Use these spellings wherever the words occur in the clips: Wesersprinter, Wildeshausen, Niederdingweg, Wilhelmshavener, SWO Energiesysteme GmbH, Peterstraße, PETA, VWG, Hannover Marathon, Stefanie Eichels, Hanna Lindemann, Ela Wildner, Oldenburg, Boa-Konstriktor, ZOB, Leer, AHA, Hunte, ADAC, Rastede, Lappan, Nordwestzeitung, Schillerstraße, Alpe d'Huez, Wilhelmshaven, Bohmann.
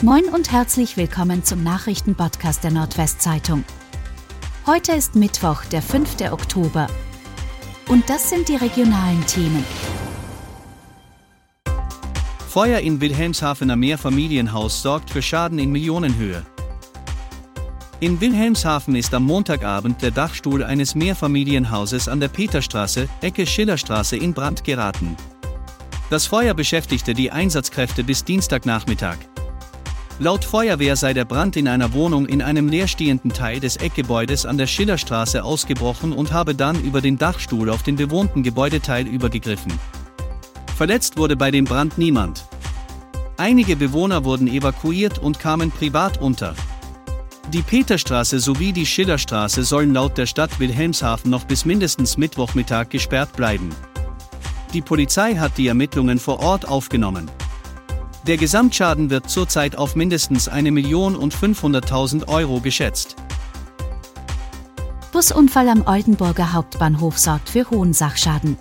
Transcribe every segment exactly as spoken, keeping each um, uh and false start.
Moin und herzlich willkommen zum Nachrichtenpodcast der Nordwestzeitung. Heute ist Mittwoch, der fünfte Oktober. Und das sind die regionalen Themen. Feuer in Wilhelmshavener Mehrfamilienhaus sorgt für Schaden in Millionenhöhe. In Wilhelmshaven ist am Montagabend der Dachstuhl eines Mehrfamilienhauses an der Peterstraße, Ecke Schillerstraße in Brand geraten. Das Feuer beschäftigte die Einsatzkräfte bis Dienstagnachmittag. Laut Feuerwehr sei der Brand in einer Wohnung in einem leerstehenden Teil des Eckgebäudes an der Schillerstraße ausgebrochen und habe dann über den Dachstuhl auf den bewohnten Gebäudeteil übergegriffen. Verletzt wurde bei dem Brand niemand. Einige Bewohner wurden evakuiert und kamen privat unter. Die Peterstraße sowie die Schillerstraße sollen laut der Stadt Wilhelmshaven noch bis mindestens Mittwochmittag gesperrt bleiben. Die Polizei hat die Ermittlungen vor Ort aufgenommen. Der Gesamtschaden wird zurzeit auf mindestens eine Million fünfhunderttausend Euro geschätzt. Busunfall am Oldenburger Hauptbahnhof sorgt für hohen Sachschaden.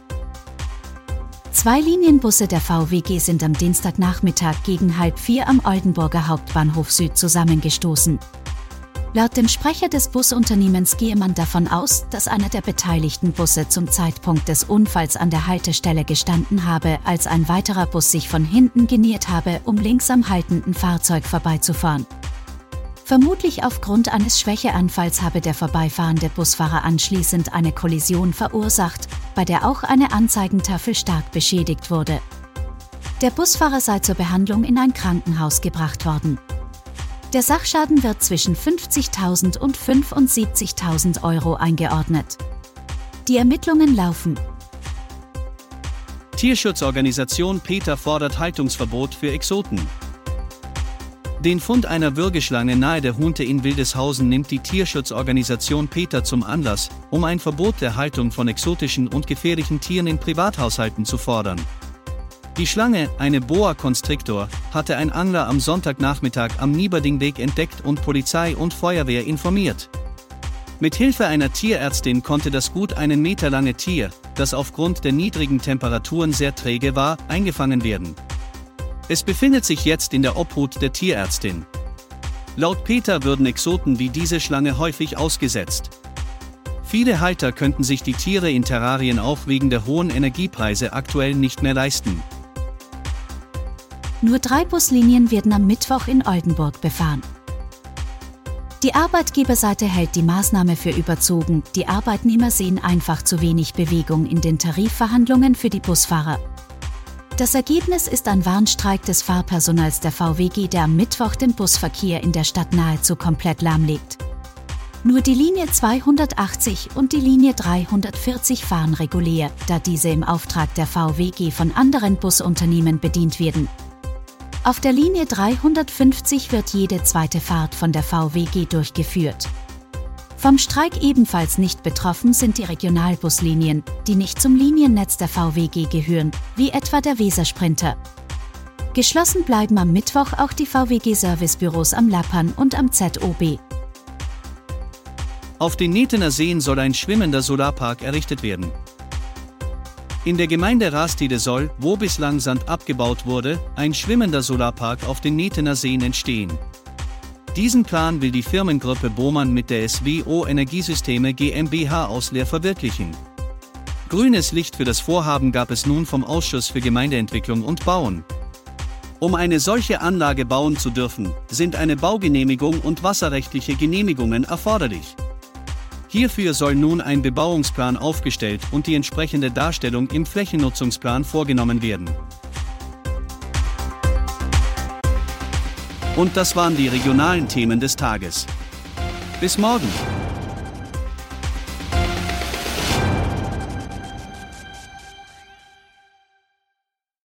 Zwei Linienbusse der V W G sind am Dienstagnachmittag gegen halb vier am Oldenburger Hauptbahnhof Süd zusammengestoßen. Laut dem Sprecher des Busunternehmens gehe man davon aus, dass einer der beteiligten Busse zum Zeitpunkt des Unfalls an der Haltestelle gestanden habe, als ein weiterer Bus sich von hinten geniert habe, um links am haltenden Fahrzeug vorbeizufahren. Vermutlich aufgrund eines Schwächeanfalls habe der vorbeifahrende Busfahrer anschließend eine Kollision verursacht, bei der auch eine Anzeigentafel stark beschädigt wurde. Der Busfahrer sei zur Behandlung in ein Krankenhaus gebracht worden. Der Sachschaden wird zwischen fünfzigtausend und fünfundsiebzigtausend Euro eingeordnet. Die Ermittlungen laufen. Tierschutzorganisation PETA fordert Haltungsverbot für Exoten. Den Fund einer Würgeschlange nahe der Hunte in Wildeshausen nimmt die Tierschutzorganisation PETA zum Anlass, um ein Verbot der Haltung von exotischen und gefährlichen Tieren in Privathaushalten zu fordern. Die Schlange, eine Boa-Konstriktor, hatte ein Angler am Sonntagnachmittag am Niederdingweg entdeckt und Polizei und Feuerwehr informiert. Mithilfe einer Tierärztin konnte das gut einen Meter lange Tier, das aufgrund der niedrigen Temperaturen sehr träge war, eingefangen werden. Es befindet sich jetzt in der Obhut der Tierärztin. Laut PETA würden Exoten wie diese Schlange häufig ausgesetzt. Viele Halter könnten sich die Tiere in Terrarien auch wegen der hohen Energiepreise aktuell nicht mehr leisten. Nur drei Buslinien werden am Mittwoch in Oldenburg befahren. Die Arbeitgeberseite hält die Maßnahme für überzogen, die Arbeitnehmer sehen einfach zu wenig Bewegung in den Tarifverhandlungen für die Busfahrer. Das Ergebnis ist ein Warnstreik des Fahrpersonals der V W G, der am Mittwoch den Busverkehr in der Stadt nahezu komplett lahmlegt. Nur die Linie zweihundertachtzig und die Linie dreihundertvierzig fahren regulär, da diese im Auftrag der V W G von anderen Busunternehmen bedient werden. Auf der Linie dreihundertfünfzig wird jede zweite Fahrt von der V W G durchgeführt. Vom Streik ebenfalls nicht betroffen sind die Regionalbuslinien, die nicht zum Liniennetz der V W G gehören, wie etwa der Wesersprinter. Geschlossen bleiben am Mittwoch auch die V W G-Servicebüros am Lappan und am Z O B. Auf den Nethener Seen soll ein schwimmender Solarpark errichtet werden. In der Gemeinde Rastede soll, wo bislang Sand abgebaut wurde, ein schwimmender Solarpark auf den Nethener Seen entstehen. Diesen Plan will die Firmengruppe Bohmann mit der S W O Energiesysteme GmbH aus Leer verwirklichen. Grünes Licht für das Vorhaben gab es nun vom Ausschuss für Gemeindeentwicklung und Bauen. Um eine solche Anlage bauen zu dürfen, sind eine Baugenehmigung und wasserrechtliche Genehmigungen erforderlich. Hierfür soll nun ein Bebauungsplan aufgestellt und die entsprechende Darstellung im Flächennutzungsplan vorgenommen werden. Und das waren die regionalen Themen des Tages. Bis morgen!